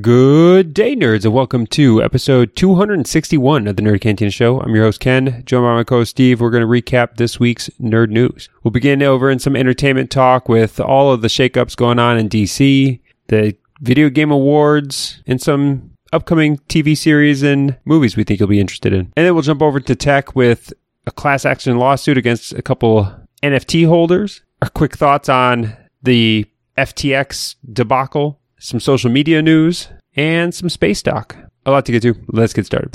Good day, nerds, and welcome to episode 261 of the Nerd Cantina Show. I'm your host, Ken, joined by my co-host, Steve. We're going to recap this week's nerd news. We'll begin over in some entertainment talk with all of the shakeups going on in DC, the Video Game Awards, and some upcoming TV series and movies we think you'll be interested in. And then we'll jump over to tech with a class action lawsuit against a couple NFT holders, our quick thoughts on the FTX debacle, some social media news, and some space talk. A lot to get to. Let's get started.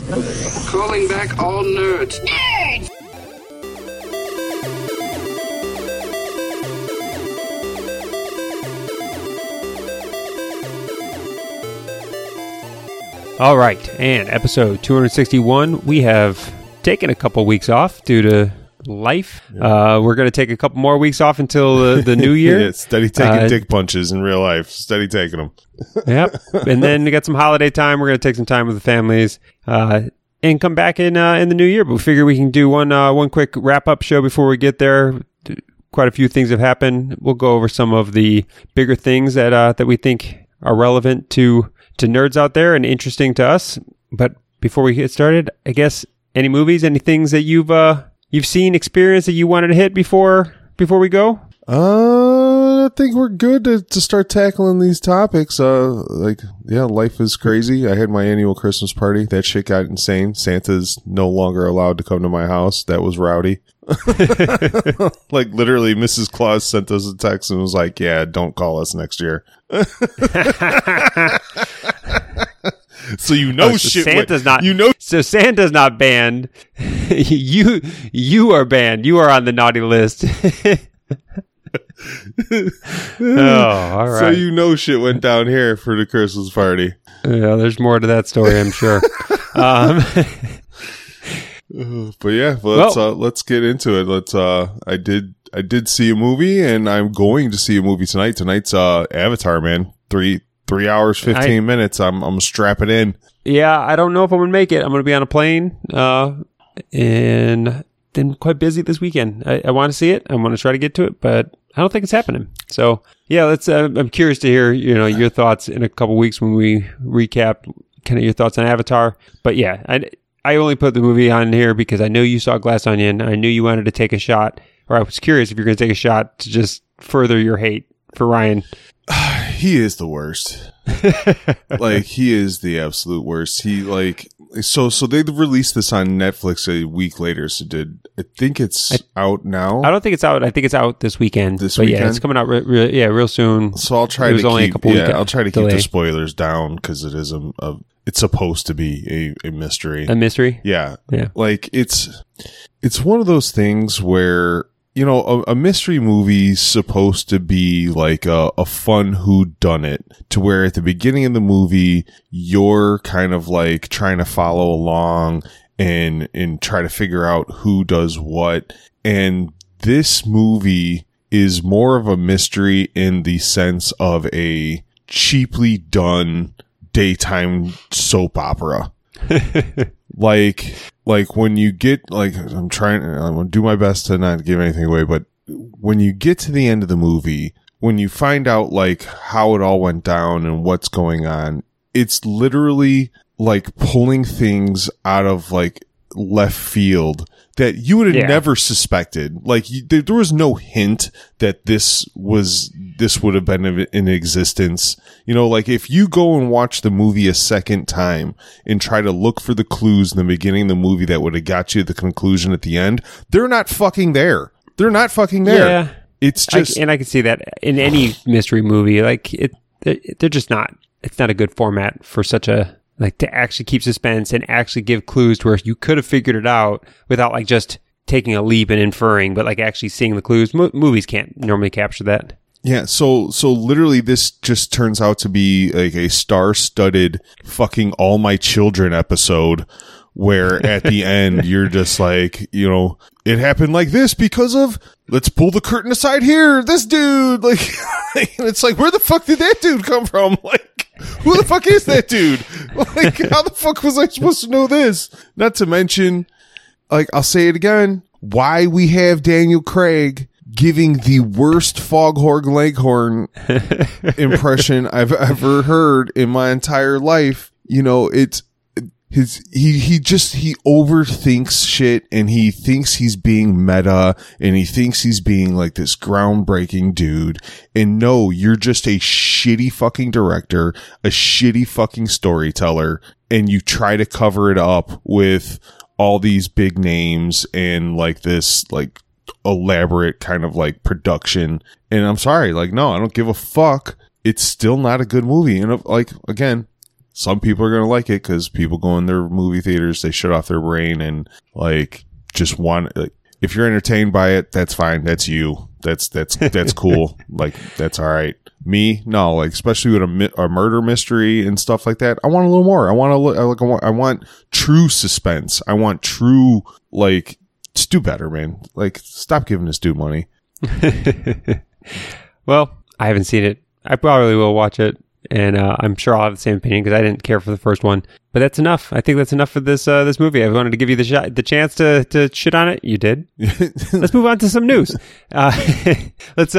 Calling back all nerds. Nerds! All right, and episode 261. We have taken a couple weeks off due to life. We're going to take a couple more weeks off until the new year. Yeah, steady taking dick punches in real life. Steady taking them. Yep. And then we got some holiday time. We're going to take some time with the families and come back in the new year. But we figure we can do one quick wrap-up show before we get there. Quite a few things have happened. We'll go over some of the bigger things that we think are relevant to nerds out there and interesting to us. But before we get started, I guess, any movies, any things that you've seen, experience that you wanted to hit before we go? I think we're good to start tackling these topics. Life is crazy. I had my annual Christmas party. That shit got insane. Santa's no longer allowed to come to my house. That was rowdy. Like, literally, Mrs. Claus sent us a text and was like, yeah, don't call us next year. So Santa's not banned. you are banned. You are on the naughty list. All right. So shit went down here for the Christmas party. Yeah, there's more to that story, I'm sure. But yeah, let's get into it. I did see a movie, and I'm going to see a movie tonight. Tonight's Avatar, man. 3 hours, 15 minutes. I'm strapping in. Yeah, I don't know if I'm going to make it. I'm going to be on a plane, and then quite busy this weekend. I want to see it. I want to try to get to it, but I don't think it's happening. So yeah, I'm curious to hear, your thoughts in a couple weeks when we recap kind of your thoughts on Avatar. But yeah, I only put the movie on here because I know you saw Glass Onion. I knew you wanted to take a shot, or I was curious if you're going to take a shot to just further your hate for Ryan. He is the worst. He is the absolute worst. So they released this on Netflix a week later. So I think it's out now? I don't think it's out. I think it's out this weekend. Yeah, it's coming out real soon. So I'll try to keep the spoilers down because it is it's supposed to be a mystery. A mystery? Yeah. Yeah. It's one of those things where, a mystery movie's supposed to be like a fun whodunit, to where at the beginning of the movie, you're kind of like trying to follow along and try to figure out who does what. And this movie is more of a mystery in the sense of a cheaply done daytime soap opera. When you get, I'm going to do my best to not give anything away, but when you get to the end of the movie, when you find out, how it all went down and what's going on, it's literally, pulling things out of, left field that you would have never suspected. There was no hint that this would have been in existence. If you go and watch the movie a second time and try to look for the clues in the beginning of the movie that would have got you the conclusion at the end, they're not fucking there. Yeah. It's just, and I can see that in any mystery movie, they're just not. It's not a good format for such a, to actually keep suspense and actually give clues to where you could have figured it out without just taking a leap and inferring, but actually seeing the clues. Movies can't normally capture that. Yeah, so literally this just turns out to be a star-studded fucking All My Children episode where at the end you're just it happened like this because of, let's pull the curtain aside here, this dude, it's where the fuck did that dude come from? Who the fuck is that dude? How the fuck was I supposed to know this? Not to mention, I'll say it again, why we have Daniel Craig giving the worst Foghorn Leghorn impression I've ever heard in my entire life. You know, it's his, he overthinks shit, and he thinks he's being meta, and he thinks he's being like this groundbreaking dude. And no, you're just a shitty fucking director, a shitty fucking storyteller, and you try to cover it up with all these big names and like this, like, elaborate kind of like production. And I'm sorry, like, no, I don't give a fuck. It's still not a good movie. And like, again, some people are going to like it because people go in their movie theaters, they shut off their brain and like just want, like, if you're entertained by it, that's fine. That's you. That's cool. Like, that's all right. Me, no, like, especially with a murder mystery and stuff like that, I want a little more. I want to look, I want true suspense. I want true, like, just do better, man. Like, stop giving this dude money. Well, I haven't seen it. I probably will watch it. And I'm sure I'll have the same opinion because I didn't care for the first one. But that's enough. I think that's enough for this this movie. I wanted to give you the chance to shit on it. You did. Let's move on to some news. Let's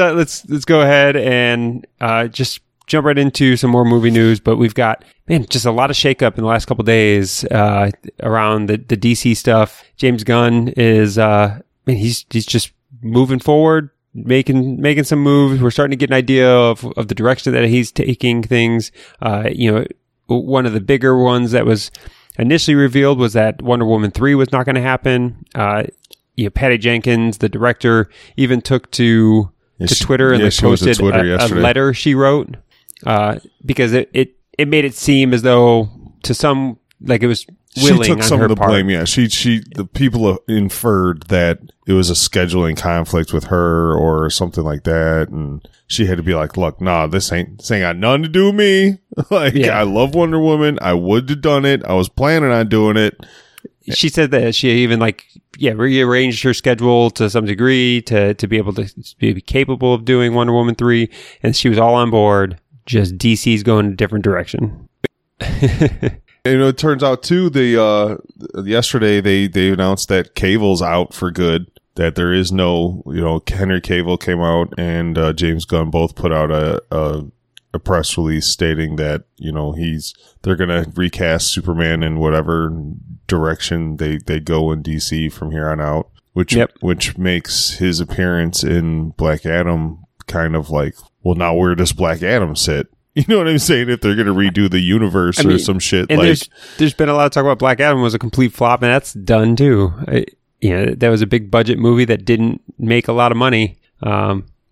go ahead and just jump right into some more movie news. But we've got, man, just a lot of shakeup in the last couple of days around the DC stuff. James Gunn is man, he's just moving forward. Making some moves. We're starting to get an idea of the direction that he's taking things. You know, one of the bigger ones that was initially revealed was that Wonder Woman 3 was not going to happen. You know, Patty Jenkins, the director, even took to Twitter and posted a letter she wrote because it made it seem as though to some, like, it was willing. She took some of the blame. Yeah, she the people inferred that it was a scheduling conflict with her or something like that, and she had to be like, "Look, nah, this ain't got nothing to do with me. Like, yeah. I love Wonder Woman. I would have done it. I was planning on doing it." She said that she even rearranged her schedule to some degree to be able to be capable of doing Wonder Woman 3, and she was all on board. Just DC's going a different direction. You know, it turns out too, yesterday they announced that Cavill's out for good, that there is no, you know, Henry Cavill came out and James Gunn both put out a press release stating that, you know, they're going to recast Superman in whatever direction they go in DC from here on out, which makes his appearance in Black Adam kind of like, well, now where does Black Adam sit? You know what I'm saying? If they're going to redo the universe or some shit. And like, there's been a lot of talk about Black Adam was a complete flop, and that's done too. That was a big budget movie that didn't make a lot of money.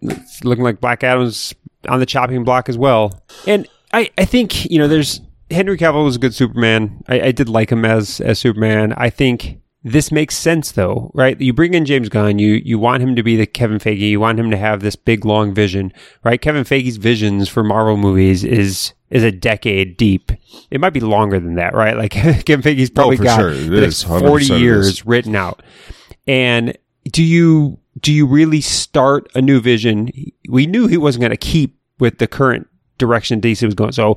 It's looking like Black Adam's on the chopping block as well. And I think, you know, there's Henry Cavill was a good Superman. I did like him as Superman. I think this makes sense though, right? You bring in James Gunn, you want him to be the Kevin Feige, you want him to have this big long vision, right? Kevin Feige's visions for Marvel movies is a decade deep. It might be longer than that, right? Like Kevin Feige's probably got 40 years written out. And do you really start a new vision? We knew he wasn't going to keep with the current direction DC was going. So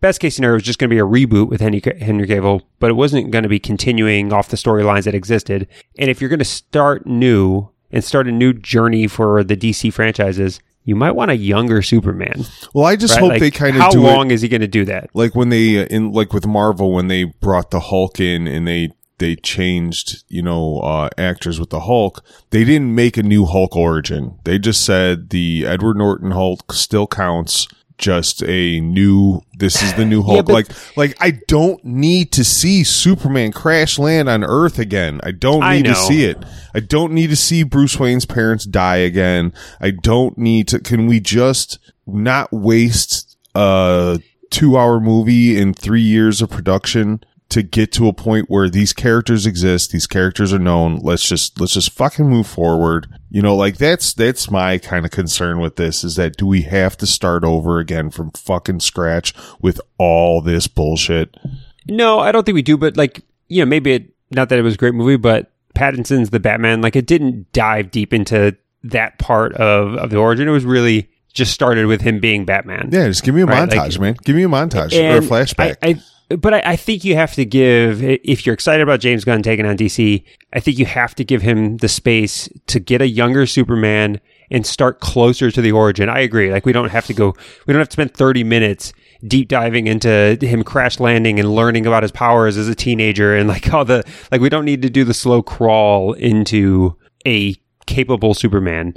best case scenario was just going to be a reboot with Henry Cavill, but it wasn't going to be continuing off the storylines that existed. And if you're going to start new and start a new journey for the DC franchises, you might want a younger Superman. Well, I just hope they kind of do it. How long is he going to do that? Like when they, like with Marvel, when they brought the Hulk in and they changed, you know, actors with the Hulk. They didn't make a new Hulk origin. They just said the Edward Norton Hulk still counts. Just a new, this is the new Hulk. Yeah, like I don't need to see Superman crash land on Earth again. I don't need to see it. I don't need to see Bruce Wayne's parents die again. I don't need to. Can we just not waste a 2-hour movie and 3 years of production to get to a point where these characters exist, these characters are known? Let's just fucking move forward. You know, like that's my kind of concern with this, is that do we have to start over again from fucking scratch with all this bullshit? No, I don't think we do, but like, you know, maybe not that it was a great movie, but Pattinson's The Batman, like it didn't dive deep into that part of the origin. It was really just started with him being Batman. Yeah, just give me a montage, like, man. Give me a montage or a flashback. But I think you have to give, if you're excited about James Gunn taking on DC, I think you have to give him the space to get a younger Superman and start closer to the origin. I agree. Like, we don't have to spend 30 minutes deep diving into him crash landing and learning about his powers as a teenager and like all the, like, we don't need to do the slow crawl into a capable Superman.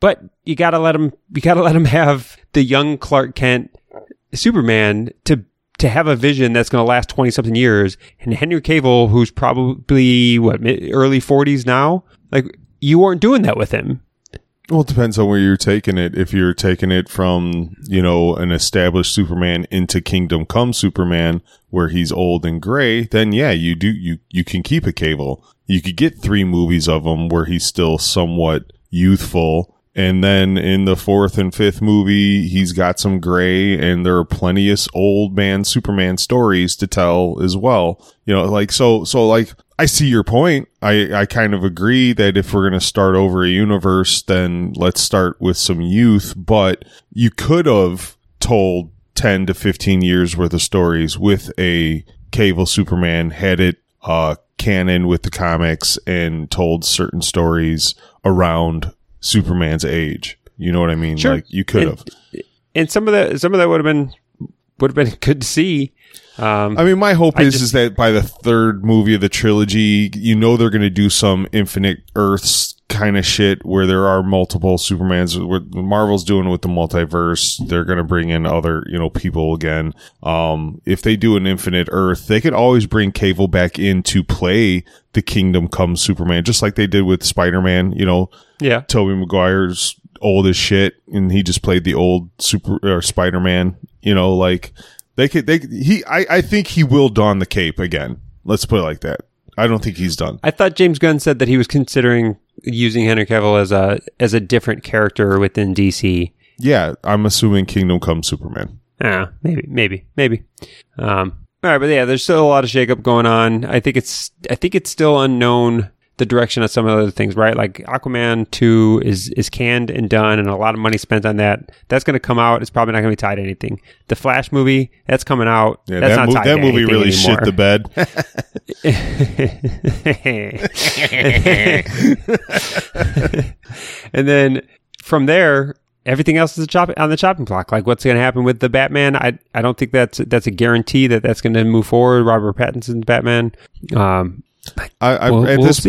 But you gotta let him have the young Clark Kent Superman to have a vision that's going to last 20 something years. And Henry Cavill, who's probably early 40s now, like, you weren't doing that with him. Well, it depends on where you're taking it. If you're taking it from, you know, an established Superman into Kingdom Come Superman, where he's old and gray, then yeah, you can keep a Cavill. You could get 3 movies of him where he's still somewhat youthful. And then in the 4th and 5th movie, he's got some gray, and there are plenty of old man Superman stories to tell as well. You know, like, so like, I see your point. I kind of agree that if we're going to start over a universe, then let's start with some youth, but you could have told 10 to 15 years worth of stories with a Cavill Superman, had it canon with the comics, and told certain stories around Superman's age. You know what I mean? Sure. Like, you could have. And some of that would have been good to see. I mean, my hope is that by the 3rd movie of the trilogy, you know, they're going to do some Infinite Earths kind of shit where there are multiple Supermans. What Marvel's doing with the multiverse, they're going to bring in other, you know, people again. If they do an Infinite Earth, they could always bring Cable back in to play the Kingdom Come Superman, just like they did with Spider-Man. You know, yeah, Tobey Maguire's old as shit, and he just played the old Spider-Man. You know, like. I think he will don the cape again. Let's put it like that. I don't think he's done. I thought James Gunn said that he was considering using Henry Cavill as a different character within DC. Yeah, I'm assuming Kingdom Come Superman. Maybe. All right, but yeah, there's still a lot of shakeup going on. I think it's still unknown the direction of some of the other things, right? Like Aquaman 2 is canned and done, and a lot of money spent on that. That's going to come out. It's probably not going to be tied to anything. The Flash movie, that's coming out. Yeah, that's not tied to anything anymore. That movie really shit the bed. And then from there, everything else is on the chopping block. Like, what's going to happen with the Batman? I don't think that's a guarantee that's going to move forward. Robert Pattinson's Batman. At this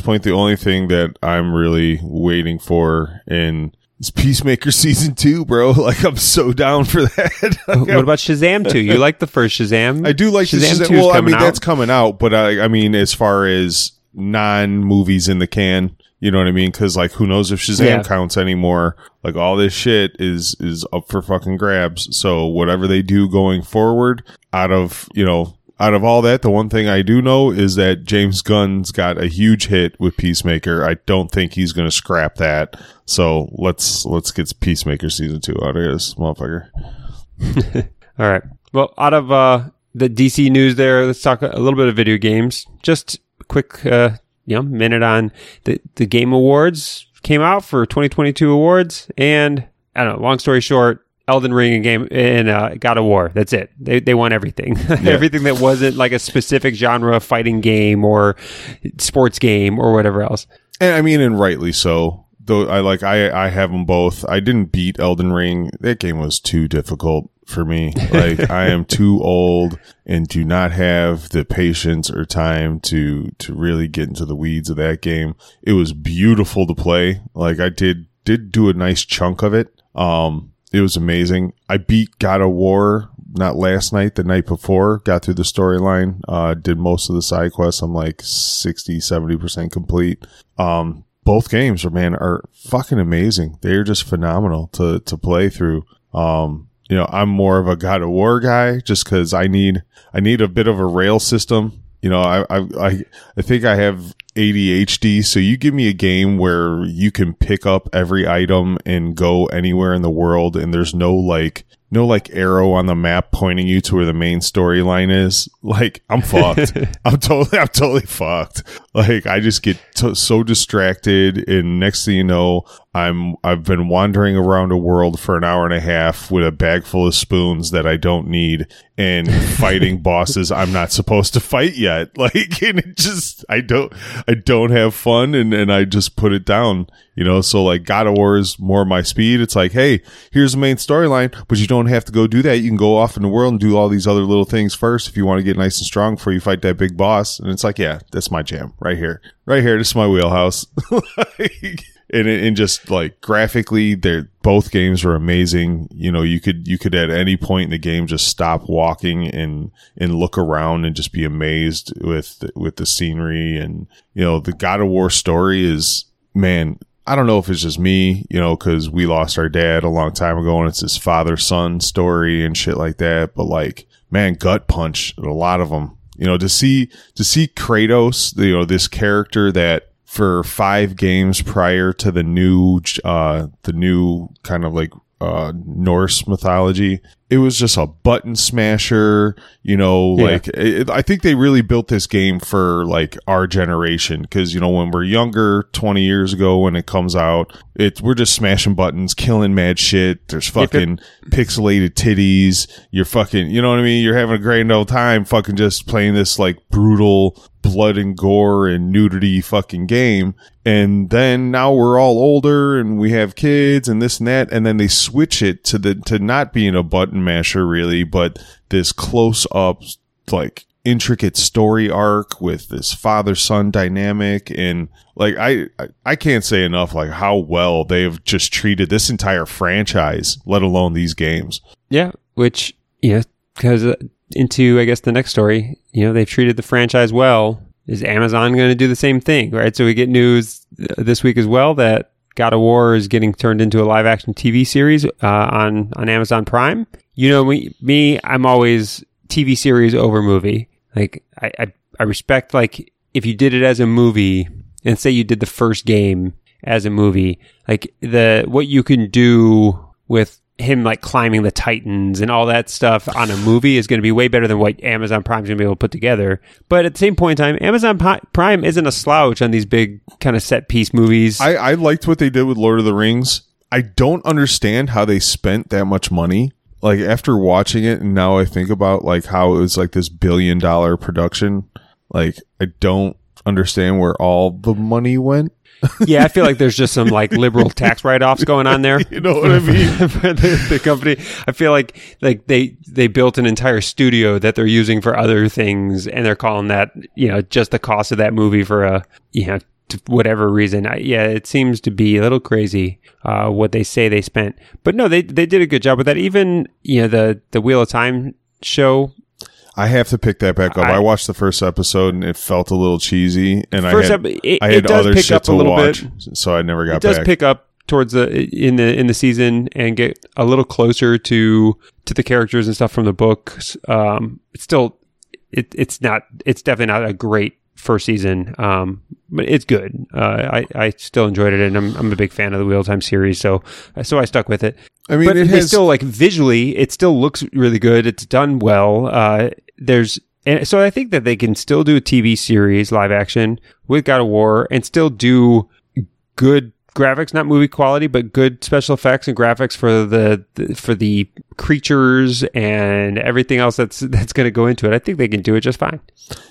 point, the only thing that I'm really waiting for is Peacemaker season 2, bro. Like, I'm so down for that. Like, what about Shazam 2? You like the first Shazam? I do like Shazam 2. Well, I mean, that's coming out, but I mean, as far as non-movies in the can, you know what I mean? Because, like, who knows if Shazam counts anymore? Like, all this shit is up for fucking grabs. So whatever they do going forward, out of all that, the one thing I do know is that James Gunn's got a huge hit with Peacemaker. I don't think he's going to scrap that. So let's get Peacemaker season 2 out of this motherfucker. All right. Well, out of the DC news there, let's talk a little bit of video games. Just a quick, minute on the Game Awards came out for 2022 awards, and I don't know. Long story short. Elden Ring and God of War. That's it. They won everything. Yeah. Everything that wasn't like a specific genre fighting game or sports game or whatever else. And I mean, and rightly so. Though I have them both. I didn't beat Elden Ring. That game was too difficult for me. Like, I am too old and do not have the patience or time to really get into the weeds of that game. It was beautiful to play. Like, I did do a nice chunk of it. It was amazing. I beat God of War, not last night, the night before. Got through the storyline, did most of the side quests. I'm like 60, 70% complete. Both games are fucking amazing. They're just phenomenal to play through. You know, I'm more of a God of War guy just because I need a bit of a rail system. You know, I think I have ADHD, so you give me a game where you can pick up every item and go anywhere in the world, and there's no arrow on the map pointing you to where the main storyline is. Like, I'm fucked. I'm totally fucked. Like, I just get so distracted, and next thing you know, I've been wandering around a world for an hour and a half with a bag full of spoons that I don't need and fighting bosses I'm not supposed to fight yet. Like, and it just, I don't have fun and I just put it down, you know? So like God of War is more my speed. It's like, hey, here's the main storyline, but you don't have to go do that. You can go off in the world and do all these other little things first if you want to get nice and strong before you fight that big boss. And it's like, yeah, that's my jam right here. Right here. This is my wheelhouse. Like, and just like graphically, they're both games are amazing. You know, you could at any point in the game just stop walking and look around and just be amazed with the scenery. And you know, the God of War story is, man, I don't know if it's just me, you know, because we lost our dad a long time ago and it's his father-son story and shit like that. But like, man, gut punch a lot of them. You know, to see Kratos, you know, this character that for 5 games prior to the new kind of like Norse mythology, it was just a button smasher, you know. Yeah. Like I think they really built this game for like our generation, because you know, when we're younger 20 years ago when it comes out, we're just smashing buttons, killing mad shit, there's fucking pixelated titties, you're fucking, you know what I mean, you're having a grand old time fucking just playing this like brutal blood and gore and nudity fucking game. And then now we're all older and we have kids and this and that, and then they switch it to not being a button masher really, but this close up like intricate story arc with this father-son dynamic. And like I can't say enough like how well they have just treated this entire franchise, let alone these games. Yeah, which, yeah, because into, I guess, the next story, you know, they've treated the franchise well. Is Amazon going to do the same thing, right? So we get news this week as well that God of War is getting turned into a live-action TV series on Amazon Prime. You know, I'm always TV series over movie. Like, I respect, like, if you did it as a movie, and say you did the first game as a movie, like, what you can do with him like climbing the Titans and all that stuff on a movie is going to be way better than what Amazon Prime's going to be able to put together. But at the same point in time, Amazon Prime isn't a slouch on these big kind of set piece movies. I liked what they did with Lord of the Rings. I don't understand how they spent that much money. Like after watching it, and now I think about like how it was like this $1 billion production. Like I don't understand where all the money went. Yeah, I feel like there's just some like liberal tax write-offs going on there. You know what I mean? For the company, I feel like they built an entire studio that they're using for other things, and they're calling that, you know, just the cost of that movie for a, you know, whatever reason. Yeah, it seems to be a little crazy what they say they spent, but no, they did a good job with that. Even, you know, the Wheel of Time show. I have to pick that back up. I watched the first episode and it felt a little cheesy, and I had other shit to watch, so I never got back. It does pick up towards in the season and get a little closer to the characters and stuff from the books. It's definitely not a great first season, but it's good. I still enjoyed it, and I'm a big fan of the Wheel of Time series, so I stuck with it. I mean, but it still, like, visually, it still looks really good. It's done well. So I think that they can still do a TV series, live action, with God of War, and still do good graphics, not movie quality, but good special effects and graphics for the creatures and everything else that's going to go into it. I think they can do it just fine.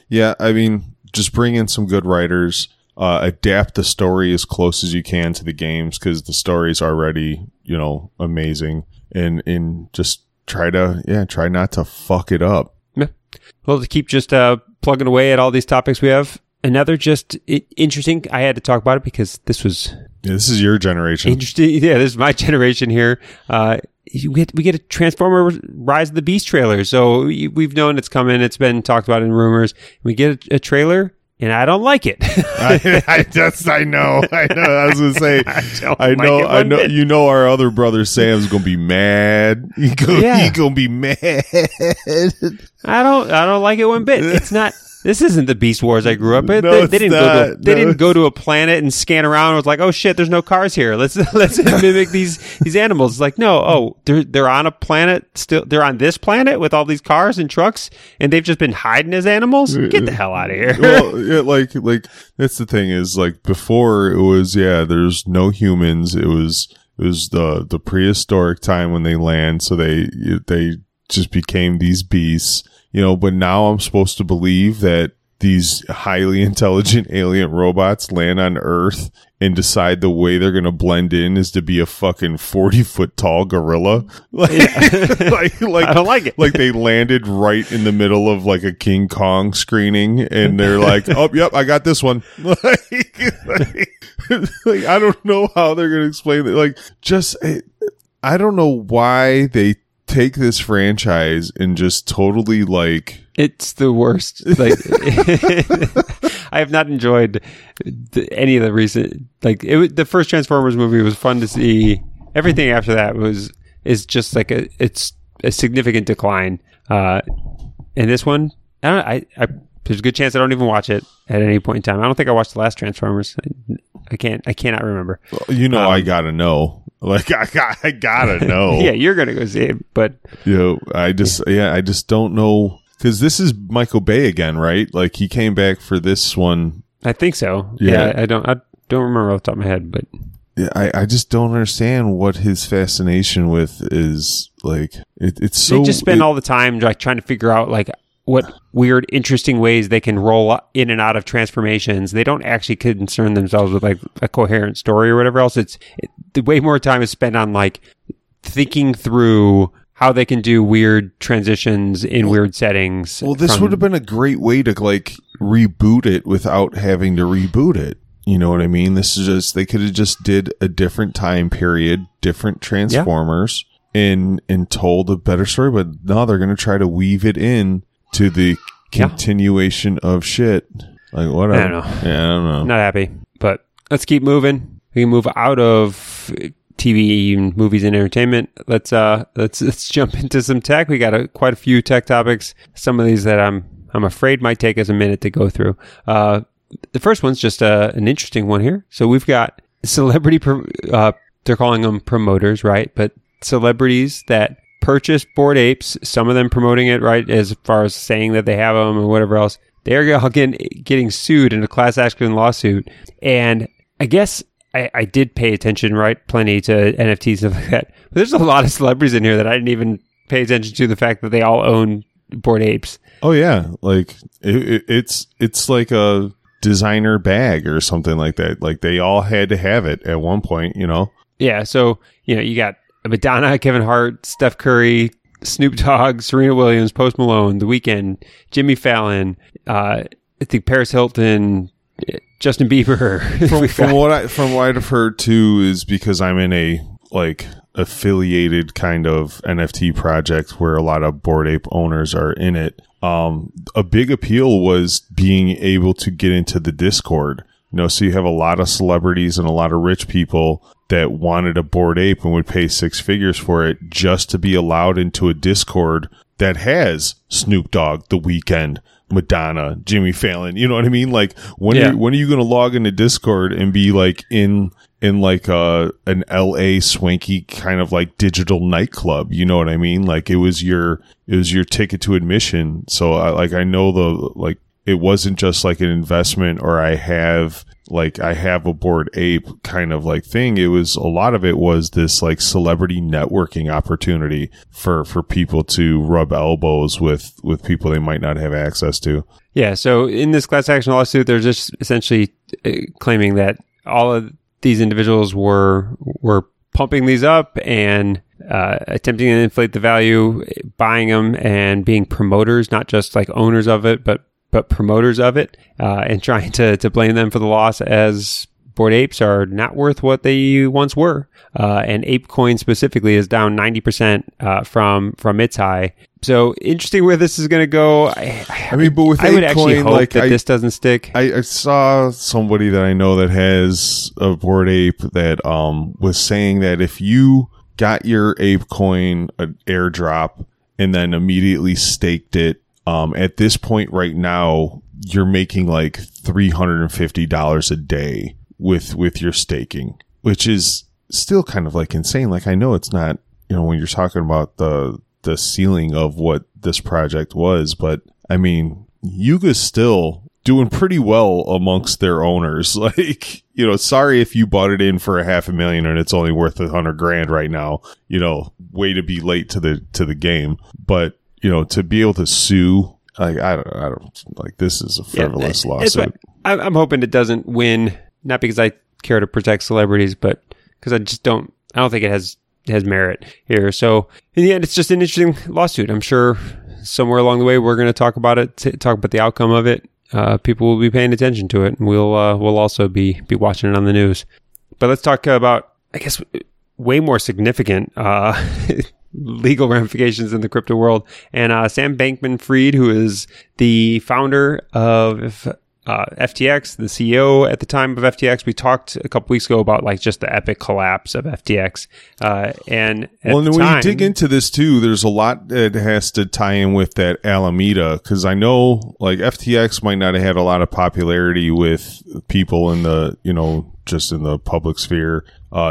Yeah, I mean, just bring in some good writers. Adapt the story as close as you can to the games, because the story's already, you know, amazing, and just try not to fuck it up. Yeah. Well, to keep just plugging away at all these topics we have, another just interesting. I had to talk about it because this was. Yeah, this is your generation. Interesting. Yeah, this is my generation here. We get a Transformer Rise of the Beast trailer, so we've known it's coming. It's been talked about in rumors. We get a trailer. And I don't like it. I know. I was gonna say, I know. You know, our other brother Sam's gonna be mad. He's gonna be mad. I don't like it one bit. It's not. This isn't the Beast Wars I grew up in. They didn't go to a planet and scan around and was like, oh shit, there's no cars here. Let's mimic these animals. It's like, no, they're on a planet still. They're on this planet with all these cars and trucks, and they've just been hiding as animals. Get the hell out of here. Well, yeah, like that's the thing is, like, before it was, yeah, there's no humans. It was the prehistoric time when they land, so they just became these beasts. You know, but now I'm supposed to believe that these highly intelligent alien robots land on Earth and decide the way they're going to blend in is to be a fucking 40-foot tall gorilla. I don't like it. Like they landed right in the middle of like a King Kong screening and they're like, oh, yep, I got this one. Like I don't know how they're going to explain it. Like just, I don't know why they take this franchise and just totally like... It's the worst. Like, I have not enjoyed any of the recent. Like the first Transformers movie was fun to see. Everything after that is just like it's a significant decline. And this one, I don't know, I there's a good chance I don't even watch it at any point in time. I don't think I watched the last Transformers. I cannot remember. Well, you know, I gotta know. Like I gotta know. Yeah, you're gonna go see it, but you know, I just don't know. Because this is Michael Bay again, right? Like he came back for this one. I think so. Yeah, I don't remember off the top of my head, but yeah, I just don't understand what his fascination with is. Like it's so they just spend all the time like trying to figure out like what weird, interesting ways they can roll in and out of transformations. They don't actually concern themselves with like a coherent story or whatever else. It's way more time is spent on like thinking through how they can do weird transitions in weird settings. Well, this would have been a great way to like reboot it without having to reboot it. You know what I mean? This is just, they could have just did a different time period, different Transformers and told a better story, but now they're going to try to weave it in to the continuation of shit. Like whatever. I don't know. Yeah, I don't know. Not happy, but let's keep moving. We can move out of TV and movies and entertainment. Let's jump into some tech. We got quite a few tech topics. Some of these that I'm afraid might take us a minute to go through. The first one's just an interesting one here. So we've got celebrity, they're calling them promoters, right? But celebrities that purchase Bored Apes, some of them promoting it, right? As far as saying that they have them or whatever else, they're all getting sued in a class action lawsuit. And I guess I did pay attention, right, plenty to NFTs and stuff like that. But there's a lot of celebrities in here that I didn't even pay attention to the fact that they all own Bored Apes. Oh, yeah. Like, it's like a designer bag or something like that. Like, they all had to have it at one point, you know? Yeah. So, you know, you got Madonna, Kevin Hart, Steph Curry, Snoop Dogg, Serena Williams, Post Malone, The Weeknd, Jimmy Fallon, I think Paris Hilton, Justin Bieber. From what I've heard too is because I'm in a like affiliated kind of NFT project where a lot of Bored Ape owners are in it. A big appeal was being able to get into the Discord. You know, so you have a lot of celebrities and a lot of rich people that wanted a Bored Ape and would pay six figures for it just to be allowed into a Discord that has Snoop Dogg, The Weeknd, Madonna, Jimmy Fallon, you know what I mean? Like when are you going to log into Discord and be like in like an LA swanky kind of like digital nightclub? You know what I mean? Like it was your ticket to admission. So I know it wasn't just like an investment or I have a Bored Ape kind of like thing. It was a lot of it was this like celebrity networking opportunity for people to rub elbows with people they might not have access to. Yeah. So in this class action lawsuit, they're just essentially claiming that all of these individuals were pumping these up and attempting to inflate the value, buying them and being promoters, not just like owners of it, but promoters of it, and trying to blame them for the loss as Bored Apes are not worth what they once were. And ApeCoin specifically is down 90% from its high. So interesting where this is going to go. I would actually hope that this doesn't stick. I saw somebody that I know that has a Bored Ape that was saying that if you got your ApeCoin an airdrop and then immediately staked it, at this point right now, you're making like $350 a day with your staking, which is still kind of like insane. Like, I know it's not, you know, when you're talking about the ceiling of what this project was, but I mean, Yuga's still doing pretty well amongst their owners. Like, you know, sorry if you bought it in for $500,000 and it's only worth $100,000 right now, you know, way to be late to the game. But, you know, to be able to sue, like, I don't like, this is a frivolous lawsuit. I'm hoping it doesn't win, not because I care to protect celebrities, but because I don't think it has merit here. So in the end, it's just an interesting lawsuit. I'm sure somewhere along the way, we're going to talk about it, talk about the outcome of it. People will be paying attention to it, and we'll also be watching it on the news. But let's talk about, I guess, way more significant legal ramifications in the crypto world. And Sam Bankman-Fried, who is the founder of FTX, the CEO at the time of FTX. We talked a couple weeks ago about like just the epic collapse of FTX. And when you dig into this too, there's a lot that has to tie in with that Alameda, because I know like FTX might not have had a lot of popularity with people in the, you know, just in the public sphere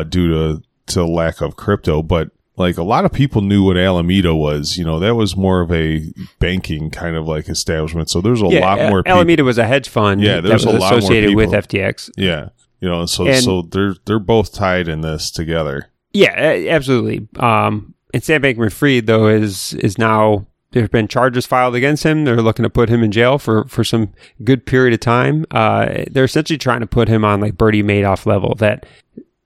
due to lack of crypto, but like a lot of people knew what Alameda was, you know, that was more of a banking kind of like establishment. So there's a lot more people. Alameda was a hedge fund. Yeah, there's a lot associated with FTX. Yeah. You know, so they're both tied in this together. Yeah, absolutely. And Sam Bankman-Fried though is now, there's been charges filed against him. They're looking to put him in jail for some good period of time. They're essentially trying to put him on like Bernie Madoff level, that,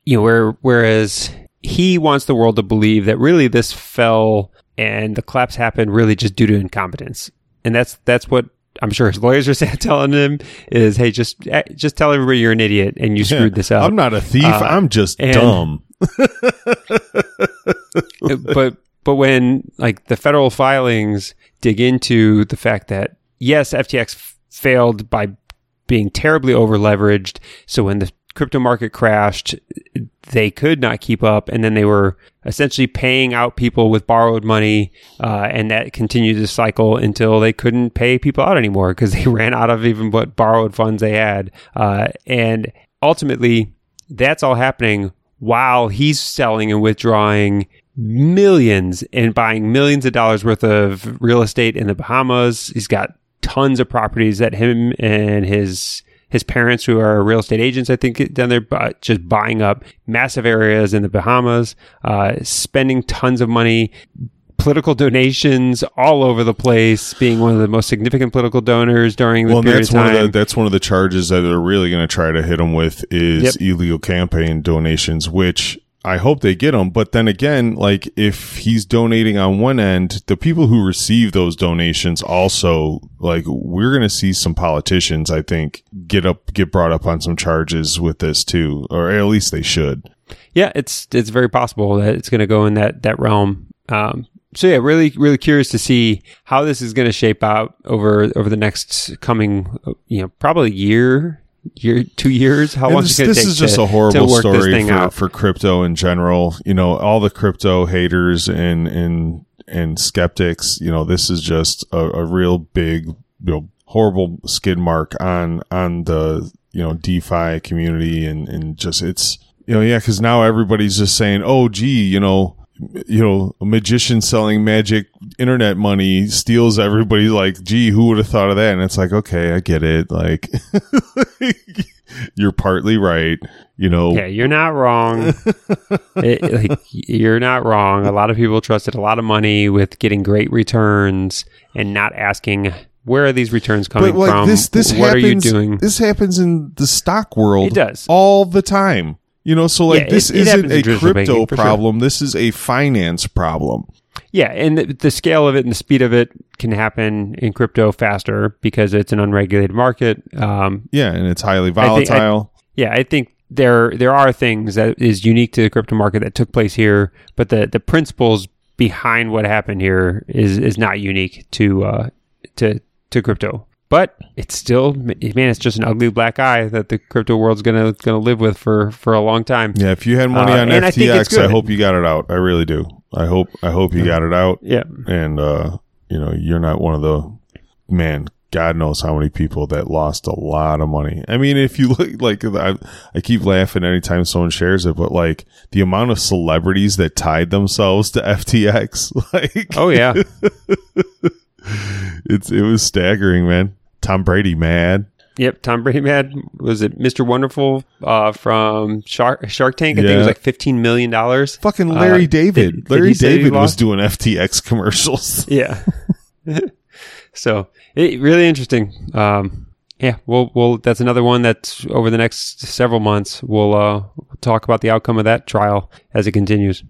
you know, whereas he wants the world to believe that really this fell and the collapse happened really just due to incompetence. And that's what I'm sure his lawyers are telling him is, hey, just tell everybody you're an idiot and you screwed this up. I'm not a thief. I'm just dumb. But when like the federal filings dig into the fact that, yes, FTX failed by being terribly over-leveraged. So when the crypto market crashed, they could not keep up, and then they were essentially paying out people with borrowed money, and that continued to cycle until they couldn't pay people out anymore because they ran out of even what borrowed funds they had. And ultimately, that's all happening while he's selling and withdrawing millions and buying millions of dollars worth of real estate in the Bahamas. He's got tons of properties that him and his parents, who are real estate agents, I think, down there, just buying up massive areas in the Bahamas, spending tons of money, political donations all over the place, being one of the most significant political donors during the period of time. That's one of the charges that they're really going to try to hit them with is illegal campaign donations, which I hope they get them. But then again, like if he's donating on one end, the people who receive those donations also, like, we're going to see some politicians, I think, get brought up on some charges with this too, or at least they should. Yeah, it's very possible that it's going to go in that realm. So yeah, really, really curious to see how this is going to shape out over the next coming, you know, probably year, 2 years. How long is it going to take? This is just a horrible story for crypto in general. You know, all the crypto haters and skeptics, you know, this is just a real big, you know, horrible skid mark on the, you know, DeFi community, and just, it's, you know, yeah, because now everybody's just saying, oh, gee, you know, a magician selling magic internet money steals everybody. Like, gee, who would have thought of that? And it's like, okay, I get it. Like, you're partly right. You know, yeah, you're not wrong. You're not wrong. A lot of people trusted a lot of money with getting great returns and not asking, where are these returns coming from? This what happens, are you doing? This happens in the stock world. It does all the time. You know, so like this isn't a crypto problem. Sure. This is a finance problem. Yeah, and the scale of it and the speed of it can happen in crypto faster because it's an unregulated market. Yeah, and it's highly volatile. I think there are things that is unique to the crypto market that took place here, but the principles behind what happened here is not unique to crypto. But it's still, man, it's just an ugly black eye that the crypto world's gonna live with for a long time. Yeah, if you had money on FTX, I hope you got it out. I really do. I hope you got it out. Yeah, and you know, you're not one of the God knows how many people that lost a lot of money. I mean, if you look, like, I keep laughing anytime someone shares it, but like the amount of celebrities that tied themselves to FTX, like, oh yeah, it was staggering, man. Tom Brady mad. Yep, Tom Brady mad. Was it Mr. Wonderful from Shark Tank? I think it was like $15 million. Fucking Larry David. Larry David was doing FTX commercials. Yeah. So it really interesting. We'll that's another one that's over the next several months. We'll talk about the outcome of that trial as it continues.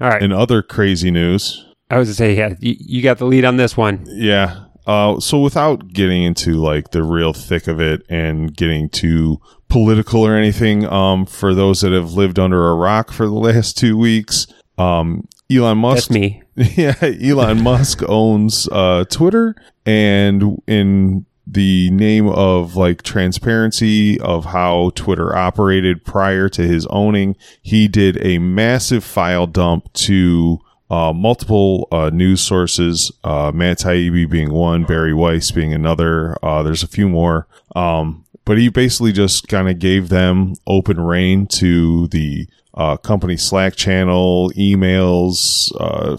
All right. In other crazy news, I was gonna say, you got the lead on this one. Yeah. So without getting into like the real thick of it and getting too political or anything, for those that have lived under a rock for the last 2 weeks, Elon Musk. That's me. Yeah, Elon Musk owns Twitter, and in the name of like transparency of how Twitter operated prior to his owning, he did a massive file dump to multiple news sources, Matt Taibbi being one, Barry Weiss being another. There's a few more. But he basically just kind of gave them open rein to the company Slack channel, emails,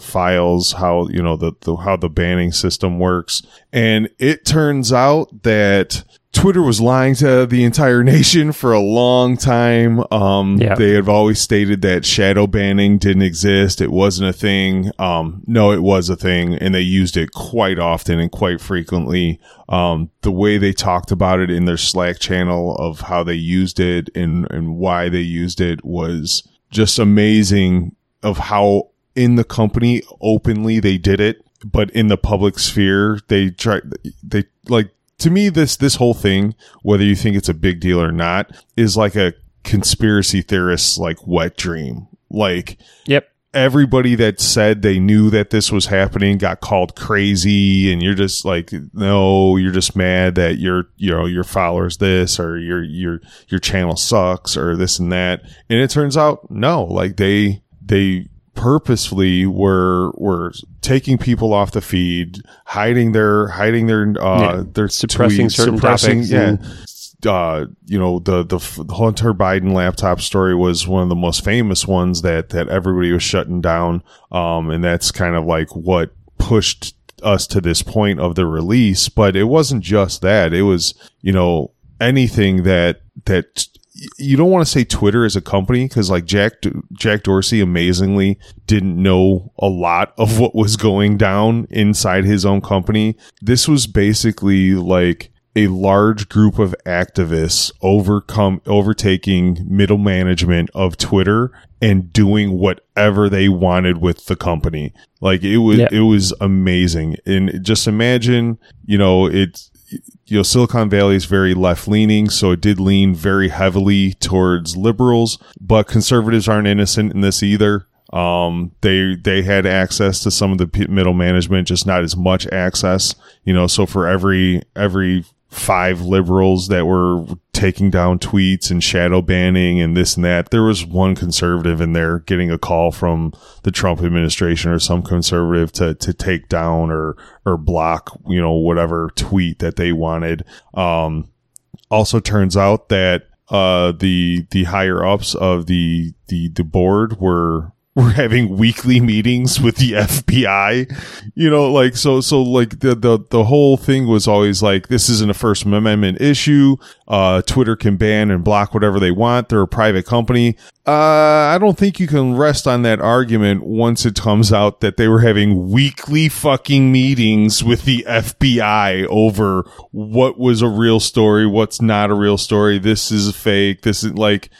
files, how, you know, how the banning system works. And it turns out that Twitter was lying to the entire nation for a long time. They have always stated that shadow banning didn't exist. It wasn't a thing. No, it was a thing, and they used it quite often and quite frequently. The way they talked about it in their Slack channel of how they used it and why they used it was just amazing, of how in the company openly they did it, but in the public sphere, to me, this whole thing, whether you think it's a big deal or not, is like a conspiracy theorist's like wet dream. Like, yep, everybody that said they knew that this was happening got called crazy, and you're just like, no, you're just mad that your followers this, or your channel sucks, or this and that. And it turns out, no, like they purposefully were taking people off the feed, hiding their suppressing tweets, certain topics. The Hunter Biden laptop story was one of the most famous ones that everybody was shutting down, and that's kind of like what pushed us to this point of the release. But it wasn't just that; it was, you know, anything that. You don't want to say Twitter as a company, because like Jack Dorsey amazingly didn't know a lot of what was going down inside his own company. This was basically like a large group of activists overtaking middle management of Twitter and doing whatever they wanted with the company. Like it was amazing. And just imagine, you know, Silicon Valley is very left-leaning, so it did lean very heavily towards liberals, but conservatives aren't innocent in this either. They had access to some of the middle management, just not as much access, you know. So for every 5 liberals that were taking down tweets and shadow banning and this and that, there was one conservative in there getting a call from the Trump administration or some conservative to take down or block, you know, whatever tweet that they wanted. Also turns out that the higher ups of the board were having weekly meetings with the FBI, you know, like, so like the whole thing was always like, this isn't a First Amendment issue. Twitter can ban and block whatever they want. They're a private company. I don't think you can rest on that argument once it comes out that they were having weekly fucking meetings with the FBI over what was a real story, what's not a real story. This is fake. This is like,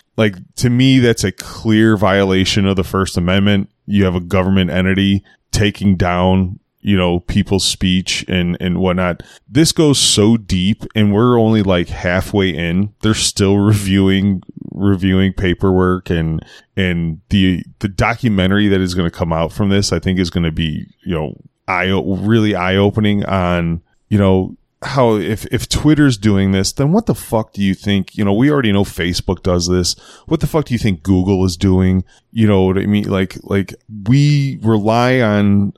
to me, that's a clear violation of the First Amendment. You have a government entity taking down, you know, people's speech and whatnot. This goes so deep, and we're only like halfway in. They're still reviewing paperwork, and the documentary that is going to come out from this, I think, is going to be, you know, really eye-opening on, you know, how if Twitter's doing this, then what the fuck do you think, you know, we already know Facebook does this. What the fuck do you think Google is doing? You know what I mean? Like we rely on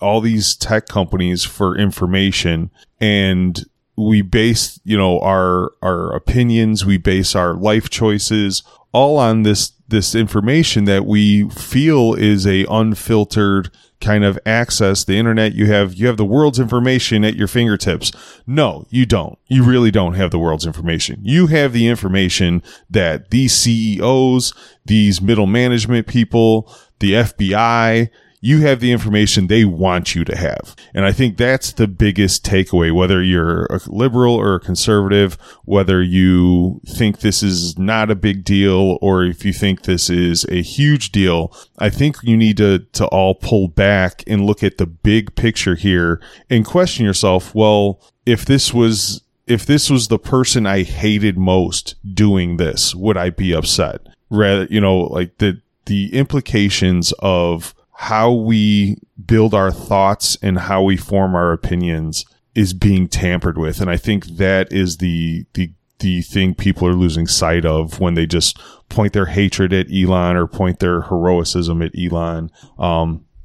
all these tech companies for information, and we base, you know, our opinions, we base our life choices all on this information that we feel is a unfiltered kind of access. The internet, you have the world's information at your fingertips. No, you don't. You really don't have the world's information. You have the information that these CEOs, these middle management people, the FBI, you have the information they want you to have. And I think that's the biggest takeaway, whether you're a liberal or a conservative, whether you think this is not a big deal or if you think this is a huge deal. I think you need to all pull back and look at the big picture here and question yourself, well, if this was the person I hated most doing this, would I be upset? Rather, you know, like the implications of how we build our thoughts and how we form our opinions is being tampered with. And I think that is the thing people are losing sight of when they just point their hatred at Elon or point their heroism at Elon.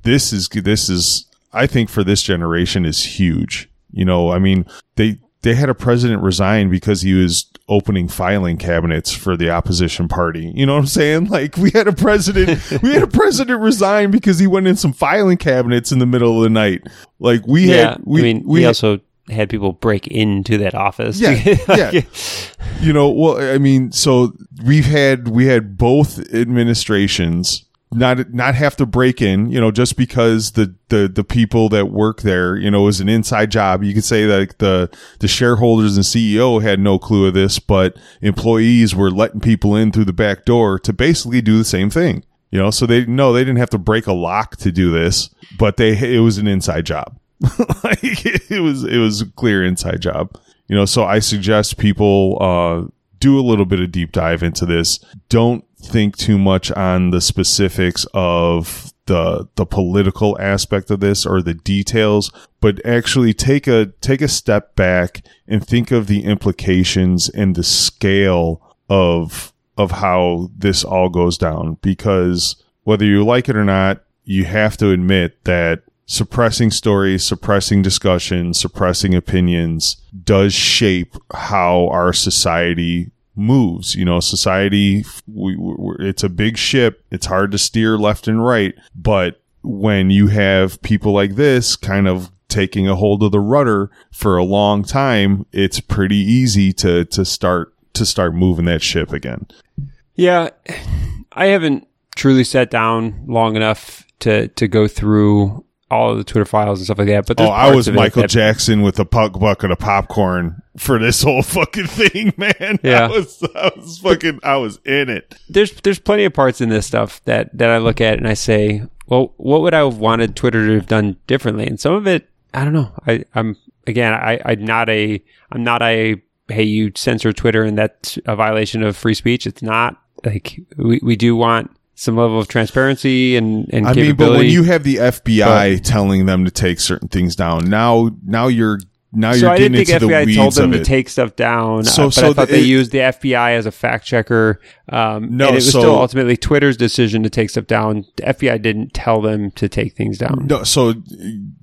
This is, I think, for this generation is huge. You know, I mean, they had a president resign because he was opening filing cabinets for the opposition party. You know what I'm saying? Like, we had a president resign because he went in some filing cabinets in the middle of the night. Like, we also had people break into that office. Yeah, yeah. You know, well, I mean, so we had both administrations not have to break in, you know, just because the people that work there, you know, is an inside job. You could say that the shareholders and CEO had no clue of this, but employees were letting people in through the back door to basically do the same thing, you know. So they didn't have to break a lock to do this, but it was an inside job. Like, it was a clear inside job, you know. So I suggest people do a little bit of deep dive into this. Don't think too much on the specifics of the political aspect of this or the details, but actually take a step back and think of the implications and the scale of how this all goes down. Because whether you like it or not, you have to admit that suppressing stories, suppressing discussion, suppressing opinions does shape how our society moves. You know, society, it's a big ship. It's hard to steer left and right. But when you have people like this kind of taking a hold of the rudder for a long time, it's pretty easy to start moving that ship again. Yeah, I haven't truly sat down long enough to go through all of the Twitter files and stuff like that. But I was Michael Jackson with a bucket of popcorn for this whole fucking thing, man. Yeah. I was in it. There's plenty of parts in this stuff that I look at and I say, well, what would I have wanted Twitter to have done differently? And some of it, I don't know. I'm not a, hey, you censor Twitter and that's a violation of free speech. It's not. Like, we do want some level of transparency and capability. I mean, but when you have the FBI telling them to take certain things down, now you're getting into the weeds of it. So I didn't think FBI told them to take stuff down, but I thought they used the FBI as a fact checker. No, and it was still ultimately Twitter's decision to take stuff down. The FBI didn't tell them to take things down. No, so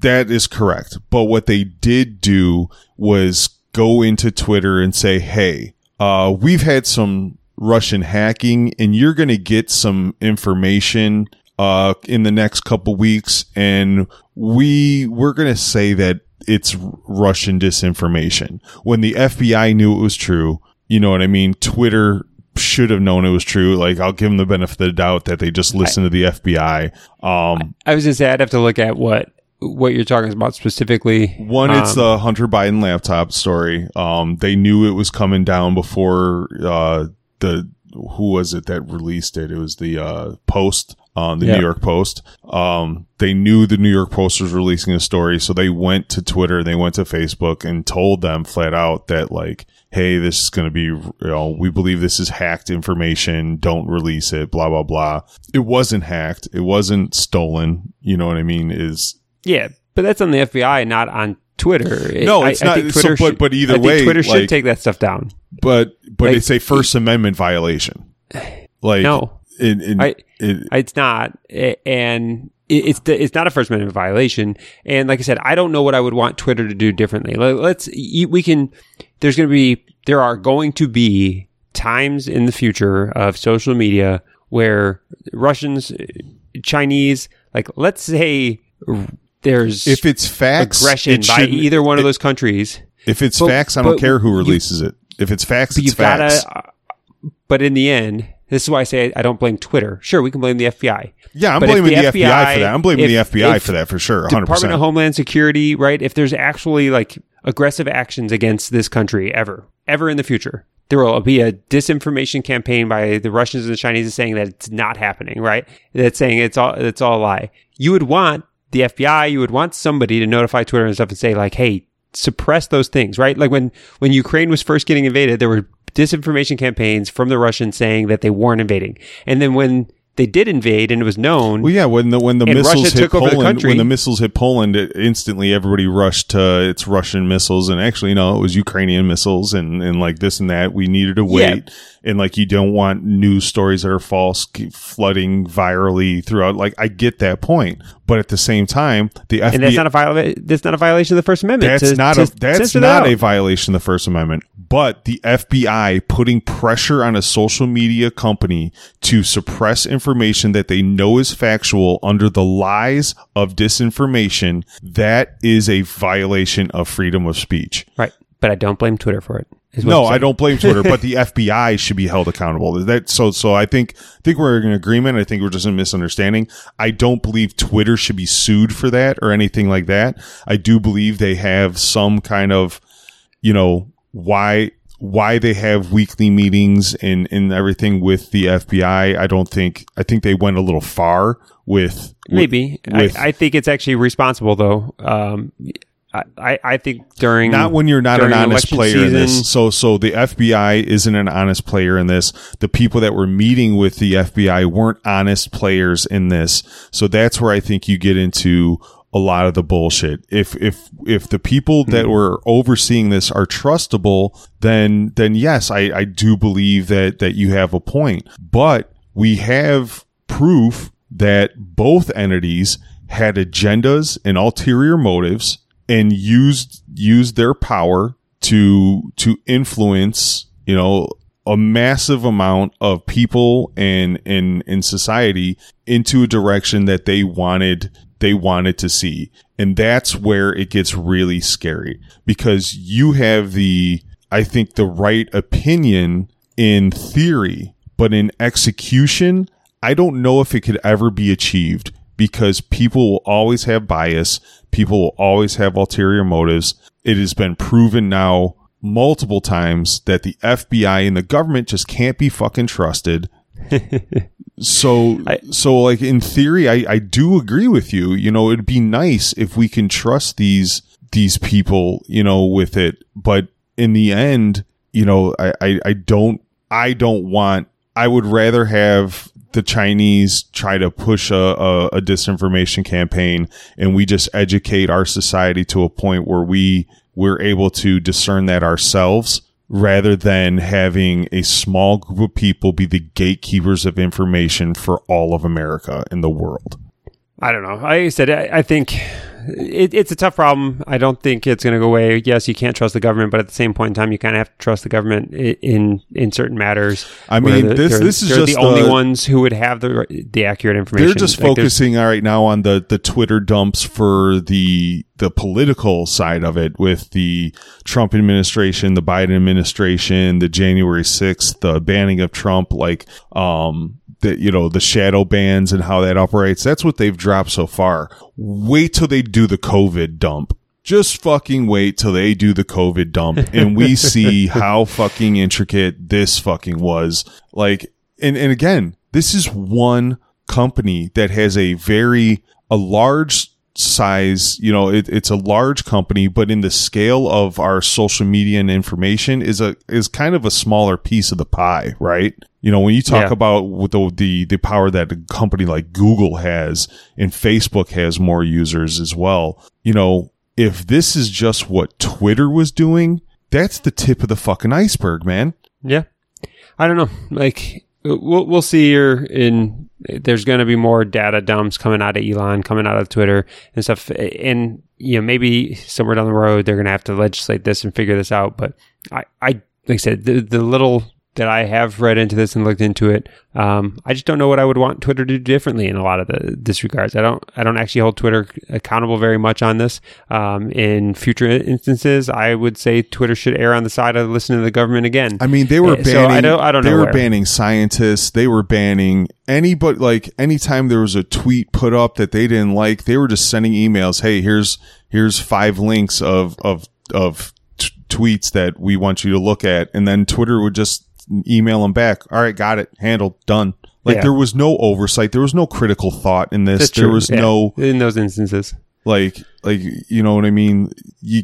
that is correct. But what they did do was go into Twitter and say, hey, we've had some Russian hacking and you're going to get some information in the next couple weeks, and we're going to say that it's Russian disinformation when the FBI knew it was true. You know what I mean? Twitter should have known it was true. Like, I'll give them the benefit of the doubt that they just listened to the FBI. I was going to say, I'd have to look at what you're talking about specifically. One, it's the Hunter Biden laptop story. They knew it was coming down before who was it that released it? It was the Post, the New York Post. They knew the New York Post was releasing a story, so they went to Twitter, they went to Facebook, and told them flat out that, like, hey, this is going to be, you know, we believe this is hacked information. Don't release it. Blah blah blah. It wasn't hacked. It wasn't stolen. You know what I mean? But that's on the FBI, not on Twitter. No, it's not. I think Twitter Twitter should take that stuff down. But it's a First Amendment violation. Like, no, it's not. And it's not a First Amendment violation. And like I said, I don't know what I would want Twitter to do differently. There are going to be times in the future of social media where Russians, Chinese, like let's say there's if it's facts, aggression it by either one of those countries. If it's facts, I don't care who releases it. If it's facts, it's facts. But in the end, this is why I say I don't blame Twitter. Sure, we can blame the FBI. Yeah, I'm blaming the FBI for that. I'm blaming the FBI for that for sure, 100%. Department of Homeland Security, right? If there's actually like aggressive actions against this country ever in the future, there will be a disinformation campaign by the Russians and the Chinese saying that it's not happening, right? That's saying it's all a lie. You would want the FBI, you would want somebody to notify Twitter and stuff and say like, hey, suppress those things, right? Like when Ukraine was first getting invaded, there were disinformation campaigns from the Russians saying that they weren't invading. And then when they did invade and it was known. Well, yeah, when the missiles hit Poland, instantly everybody rushed to it's Russian missiles. And actually, no, it was Ukrainian missiles and like this and that. We needed to wait. Yeah. And like, you don't want news stories that are false flooding virally throughout. Like, I get that point. But at the same time, the FBI. And that's not a violation of the First Amendment. That's not a violation of the First Amendment. But the FBI putting pressure on a social media company to suppress information that they know is factual under the lies of disinformation, that is a violation of freedom of speech. Right. But I don't blame Twitter for it. No, I don't blame Twitter, but the FBI should be held accountable. So I think we're in agreement. I think we're just in misunderstanding. I don't believe Twitter should be sued for that or anything like that. I do believe they have some kind of, why they have weekly meetings and everything with the FBI. I think they went a little far with maybe. I think it's actually responsible though. I think during not when you're not an honest player in this. So the FBI isn't an honest player in this. The people that were meeting with the FBI weren't honest players in this. So that's where I think you get into a lot of the bullshit. If the people that were overseeing this are trustable, then yes, I do believe that you have a point. But we have proof that both entities had agendas and ulterior motives and used their power to influence, a massive amount of people and in society into a direction that they wanted to see. And that's where it gets really scary, because you have the right opinion in theory, but in execution, I don't know if it could ever be achieved, because people will always have bias. People will always have ulterior motives. It has been proven now multiple times that the FBI and the government just can't be fucking trusted. So in theory, I do agree with you. It'd be nice if we can trust these people, with it. But in the end, I would rather have the Chinese try to push a disinformation campaign, and we just educate our society to a point where we're able to discern that ourselves, rather than having a small group of people be the gatekeepers of information for all of America and the world. I don't know. Like I said, I think it's a tough problem. I don't think it's going to go away. Yes, you can't trust the government, but at the same point in time, you kind of have to trust the government in certain matters. I mean, they're just the only ones who would have the accurate information. They're just focusing right now on the Twitter dumps for the political side of it, with the Trump administration, the Biden administration, the January 6th, the banning of Trump, the shadow bans and how that operates. That's what they've dropped so far. Wait till they do the COVID dump. Just fucking wait till they do the COVID dump and we see how fucking intricate this fucking was. Like, and again, this is one company that has a large size, it's a large company, but in the scale of our social media and information is kind of a smaller piece of the pie, right? When you talk about the power that a company like Google has, and Facebook has more users as well, if this is just what Twitter was doing, that's the tip of the fucking iceberg, man. Yeah. I don't know. Like, we'll see here in, there's going to be more data dumps coming out of Elon, coming out of Twitter and stuff. And, you know, maybe somewhere down the road, they're going to have to legislate this and figure this out. But I like I said, the little that I have read into this and looked into it, I just don't know what I would want Twitter to do differently in a lot of the disregards. I don't actually hold Twitter accountable very much on this. In future instances, I would say Twitter should err on the side of listening to the government again. I mean, they were banning. So I don't know. They were banning scientists. They were banning anybody. Like anytime there was a tweet put up that they didn't like, they were just sending emails. Hey, here's 5 links of tweets that we want you to look at, and then Twitter would just email them back. All right, got it, handled, done. Like there was no oversight, there was no critical thought in this. There was no in those instances. Like you know what I mean? You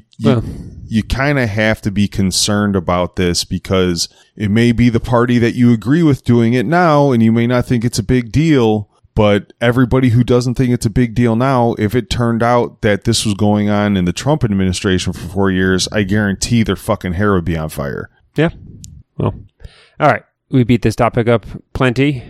kind of have to be concerned about this because it may be the party that you agree with doing it now, and you may not think it's a big deal. But everybody who doesn't think it's a big deal now, if it turned out that this was going on in the Trump administration for 4 years, I guarantee their fucking hair would be on fire. Yeah. Well, all right. We beat this topic up plenty.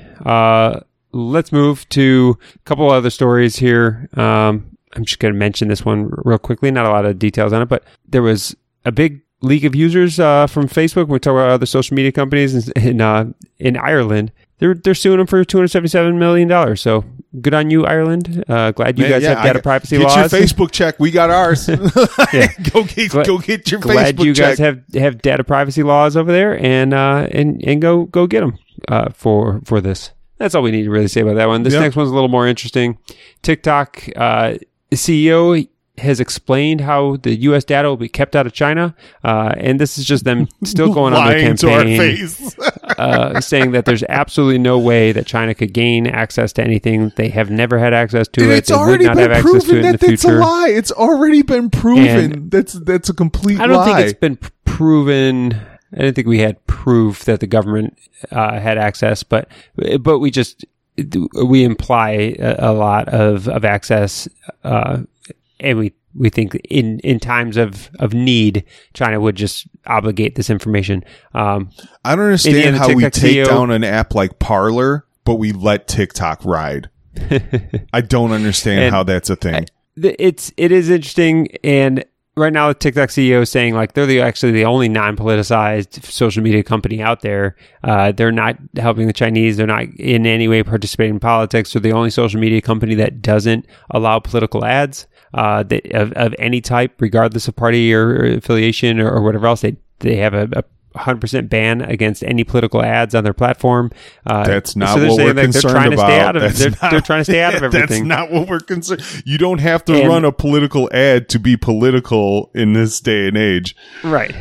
Let's move to a couple other stories here. I'm just going to mention this one real quickly. Not a lot of details on it, but there was a big leak of users from Facebook. We talk about other social media companies in Ireland. They're suing them for $277 million. So good on you, Ireland. Glad you guys have data privacy laws. Get your Facebook check. We got ours. Go get your Facebook check. Glad you guys have data privacy laws over there, and go get them for this. That's all we need to really say about that one. This next one's a little more interesting. TikTok CEO has explained how the U.S. data will be kept out of China, and this is just them still going on their campaign, saying that there's absolutely no way that China could gain access to anything. They have never had access to it. It's already been proven that it's a lie. It's already been proven. That's a complete lie. I don't think it's been proven. I didn't think we had proof that the government had access, but we imply a lot of access. And we think in times of need, China would just obligate this information. I don't understand how we take down an app like Parler, but we let TikTok ride. I don't understand how that's a thing. It is interesting. And right now, the TikTok CEO is saying like they're actually the only non-politicized social media company out there. They're not helping the Chinese. They're not in any way participating in politics. They're the only social media company that doesn't allow political ads. Of any type, regardless of party or affiliation or whatever else, they have a 100% ban against any political ads on their platform. That's not so what we're concerned about. They're trying to stay out of everything. That's not what we're concerned. You don't have to run a political ad to be political in this day and age, right?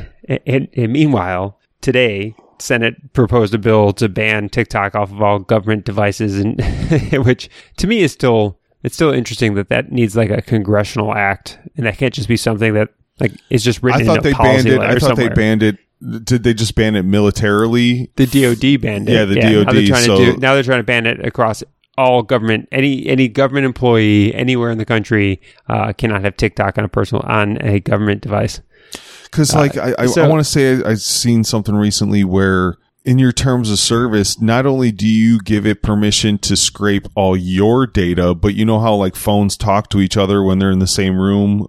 And meanwhile, today, Senate proposed a bill to ban TikTok off of all government devices, and which to me is still. It's still interesting that needs like a congressional act, and that can't just be something that like is just written in a policy letter. I thought they banned it. Did they just ban it militarily? The DOD banned it. Yeah, the DOD. Now they're trying to ban it across all government. Any government employee anywhere in the country cannot have TikTok on a government device. Because I want to say I've seen something recently where. In your terms of service, not only do you give it permission to scrape all your data, but you know how like phones talk to each other when they're in the same room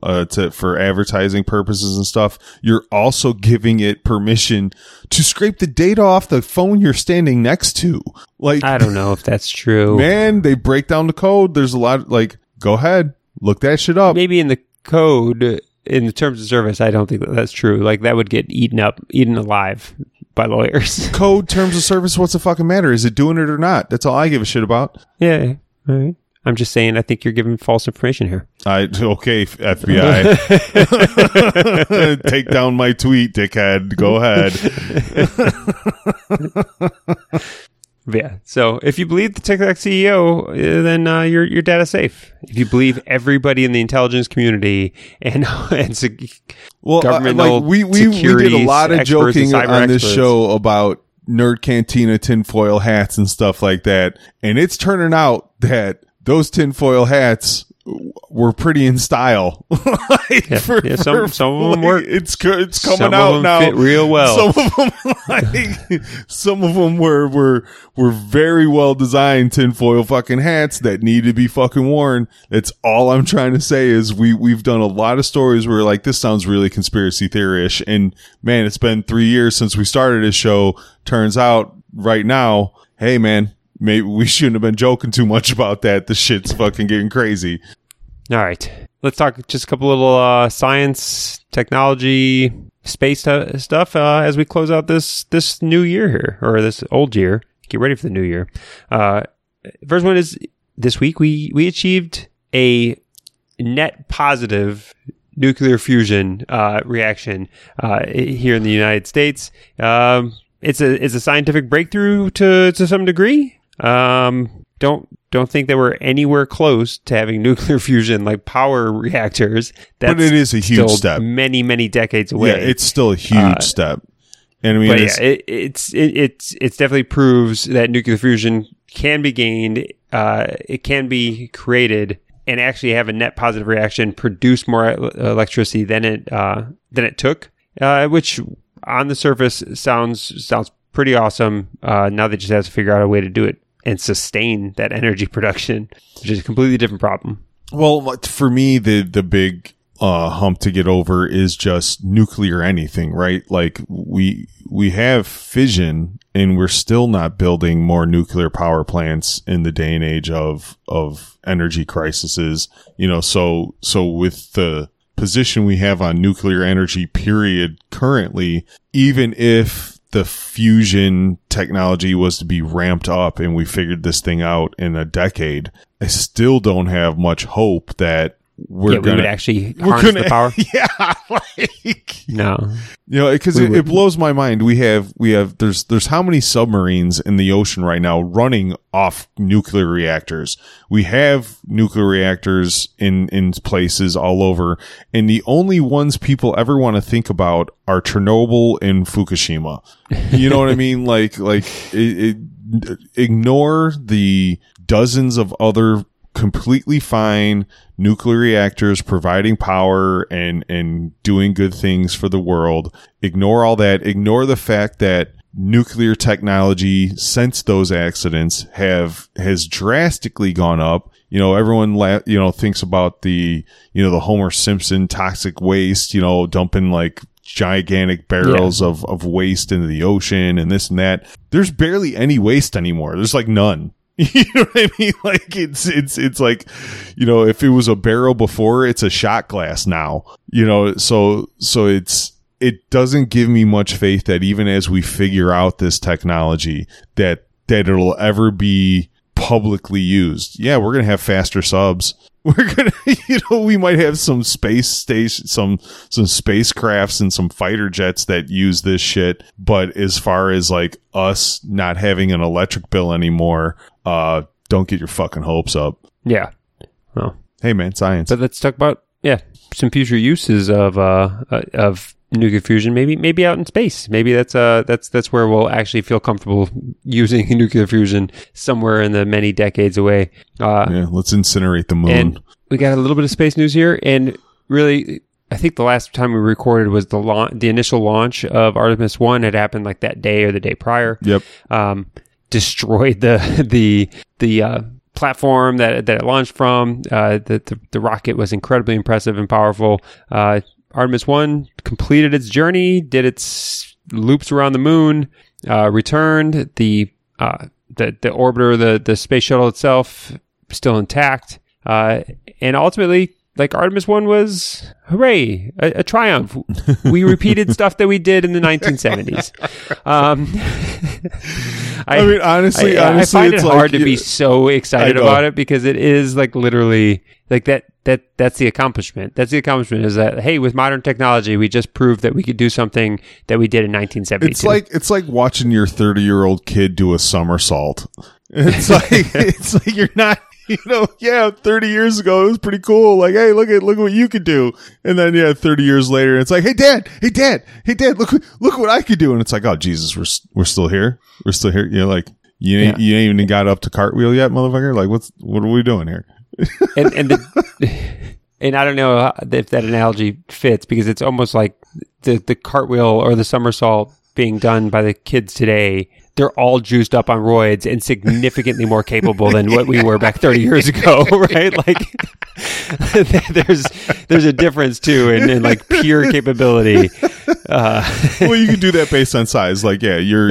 for advertising purposes and stuff. You're also giving it permission to scrape the data off the phone you're standing next to. Like, I don't know if that's true. Man, they break down the code. There's a lot like, go ahead, look that shit up. Maybe in the code, in the terms of service, I don't think that's true. Like that would get eaten alive. By lawyers. Code, terms of service, what's the fucking matter? Is it doing it or not? That's all I give a shit about. Yeah. All right. I'm just saying, I think you're giving false information here. Okay, FBI. Take down my tweet, dickhead. Go ahead. Yeah. So if you believe the TikTok CEO, then your data's safe. If you believe everybody in the intelligence community and governmental we did a lot of joking on this show about Nerd Cantina tinfoil hats and stuff like that, and it's turning out that those tinfoil hats were pretty in style. Like, yeah, some of them were. It's coming some out of them now. Fit real well. Some of them, like, some of them were very well designed tinfoil fucking hats that need to be fucking worn. That's all I'm trying to say is we've done a lot of stories where like this sounds really conspiracy theory-ish, and man, it's been 3 years since we started this show. Turns out right now, hey man, maybe we shouldn't have been joking too much about that. The shit's fucking getting crazy. All right. Let's talk just a couple little science, technology, space stuff as we close out this new year here, or this old year. Get ready for the new year. First one is this week we achieved a net positive nuclear fusion reaction here in the United States. It's a scientific breakthrough to some degree. Don't think that we're anywhere close to having nuclear fusion like power reactors. That's but it is a huge step. Many decades away. Yeah, it's still a huge step. And I mean, but yeah, it's definitely proves that nuclear fusion can be gained. It can be created and actually have a net positive reaction, produce more electricity than it took, which on the surface sounds pretty awesome. Now they just have to figure out a way to do it and sustain that energy production, which is a completely different problem. Well, for me, the big hump to get over is just nuclear anything, right? Like we have fission, and we're still not building more nuclear power plants in the day and age of energy crises. You know, so with the position we have on nuclear energy, period, currently, even if the fusion technology was to be ramped up and we figured this thing out in a decade, I still don't have much hope that we would actually harness the power. Yeah, like, no, you know, because it blows my mind. We have there's how many submarines in the ocean right now running off nuclear reactors? We have nuclear reactors in places all over, and the only ones people ever want to think about are Chernobyl and Fukushima. You know what I mean? Like ignore the dozens of other completely fine nuclear reactors providing power and doing good things for the world. Ignore all that. Ignore the fact that nuclear technology since those accidents has drastically gone up. You know, everyone thinks about the Homer Simpson toxic waste, you know, dumping like gigantic barrels of waste into the ocean and this and that. There's barely any waste anymore. There's like none. You know what I mean? Like it's like, you know, if it was a barrel before, it's a shot glass now. You know, so it doesn't give me much faith that even as we figure out this technology, that it'll ever be publicly used. Yeah, we're gonna have faster subs. We're gonna, you know, we might have some space station, some spacecrafts and some fighter jets that use this shit. But as far as like us not having an electric bill anymore, don't get your fucking hopes up. Yeah. Well, hey man, science. But let's talk about some future uses of nuclear fusion. Maybe out in space. Maybe that's where we'll actually feel comfortable using nuclear fusion somewhere in the many decades away. Let's incinerate the moon. And we got a little bit of space news here, and really, I think the last time we recorded was the initial launch of Artemis 1 had happened like that day or the day prior. Yep. Destroyed the platform that it launched from. The rocket was incredibly impressive and powerful. Artemis 1 completed its journey, did its loops around the moon, returned. The orbiter, the space shuttle itself, still intact. And ultimately, like Artemis 1 was, hooray, a triumph. We repeated stuff that we did in the 1970s. I mean, honestly, I find it's hard to be so excited about it, because it is like literally like that's the accomplishment. That's the accomplishment, is that, hey, with modern technology, we just proved that we could do something that we did in 1972. It's like watching your 30-year-old kid do a somersault. It's like you're not. You know, 30 years ago, it was pretty cool. Like, hey, look at what you could do. And then, 30 years later, it's like, hey, dad, look what I could do. And it's like, oh, Jesus, we're still here. We're still here. You know, like, you ain't even got up to cartwheel yet, motherfucker. Like, what are we doing here? And I don't know if that analogy fits, because it's almost like the cartwheel or the somersault being done by the kids today. They're all juiced up on roids and significantly more capable than what we were back 30 years ago, right? Like, there's a difference too in like pure capability. Well, you can do that based on size. Like, yeah, you're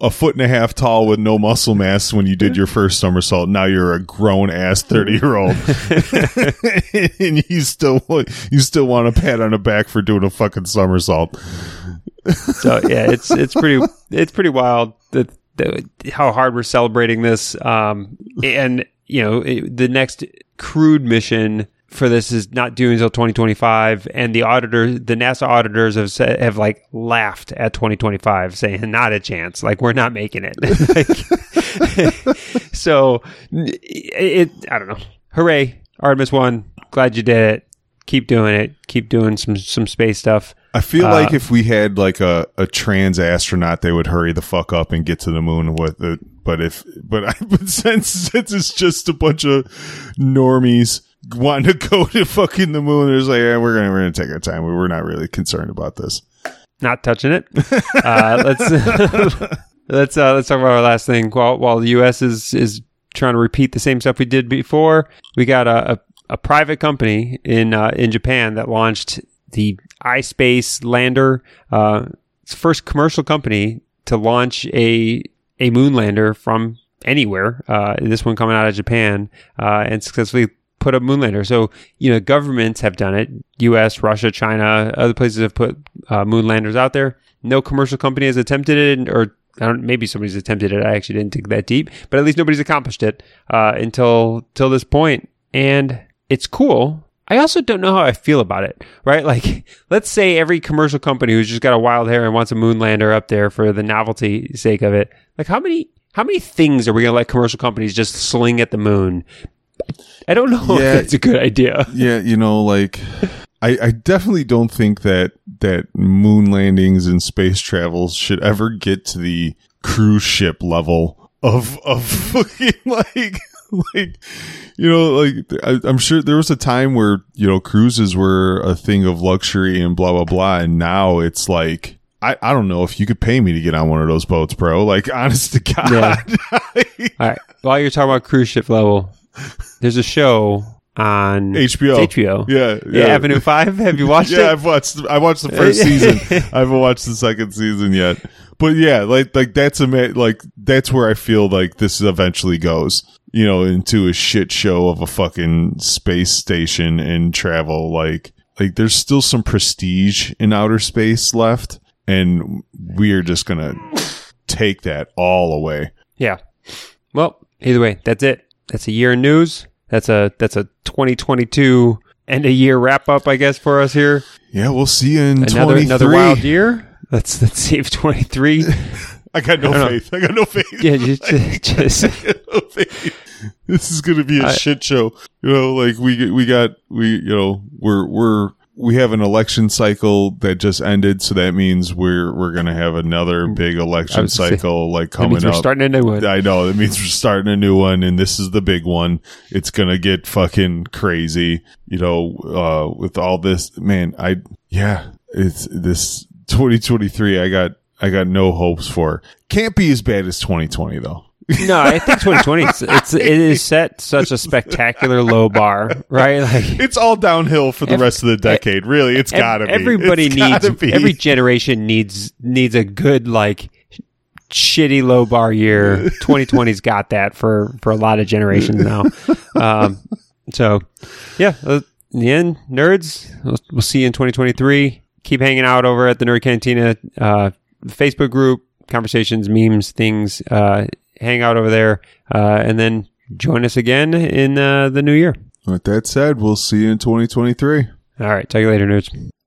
a foot and a half tall with no muscle mass when you did your first somersault. Now you're a grown ass 30-year-old, and you still want a pat on the back for doing a fucking somersault. So yeah, it's pretty wild that how hard we're celebrating this. And you know, the next crewed mission for this is not due until 2025, and the NASA auditors have like laughed at 2025, saying not a chance, like we're not making it. Like, so I don't know. Hooray, Artemis 1! Glad you did it. Keep doing it. Keep doing some space stuff. I feel like if we had like a trans astronaut, they would hurry the fuck up and get to the moon with it. But since it's just a bunch of normies wanting to go to fucking the moon, there's like, yeah, we're gonna take our time. We're not really concerned about this. Not touching it. Let's talk about our last thing. While the U.S. is trying to repeat the same stuff we did before, we got a private company in Japan that launched the iSpace lander. It's the first commercial company to launch a moon lander from anywhere. This one coming out of Japan, and successfully put a moon lander. So, you know, governments have done it. US, Russia, China, other places have put moon landers out there. No commercial company has attempted it, or maybe somebody's attempted it. I actually didn't dig that deep, but at least nobody's accomplished it until this point. And it's cool. I also don't know how I feel about it, right? Like, let's say every commercial company who's just got a wild hair and wants a moon lander up there for the novelty sake of it. Like, how many things are we going to let commercial companies just sling at the moon? I don't know if that's a good idea. Yeah, you know, like, I definitely don't think that moon landings and space travel should ever get to the cruise ship level of fucking, like... Like, you know, like I'm sure there was a time where, you know, cruises were a thing of luxury and blah, blah, blah. And now it's like, I don't know if you could pay me to get on one of those boats, bro. Like, honest to God. Yeah. All right. While you're talking about cruise ship level, there's a show on HBO. Yeah. Avenue 5. Have you watched it? Yeah, I watched the first season. I haven't watched the second season yet. But yeah, like that's where I feel like this eventually goes. You know, into a shit show of a fucking space station and travel. Like there's still some prestige in outer space left, and we're just gonna take that all away. Yeah. Well, either way, that's it. That's a year in news. That's a 2022 end of year wrap up, I guess, for us here. Yeah, we'll see you in 23. Another wild year. Let's see if 23. I got no faith. Yeah, just. I got no faith. This is going to be a shit show. You know, like we have an election cycle that just ended, so that means we're going to have another big election cycle coming up. We're starting a new one. I know, it means we're starting a new one, and this is the big one. It's going to get fucking crazy. You know, with all this, man. It's this 2023. I got no hopes for. Can't be as bad as 2020 though. No, I think 2020 it is set such a spectacular low bar, right? Like, it's all downhill for the rest of the decade. Really, it's got to be. Every generation needs a good like shitty low bar year. 2020's got that for a lot of generations now. So yeah, in the end, nerds, we'll see you in 2023. Keep hanging out over at the Nerd Cantina Facebook group, conversations, memes, things, hang out over there, and then join us again in the new year. With that said, we'll see you in 2023. All right. Talk to you later, nerds.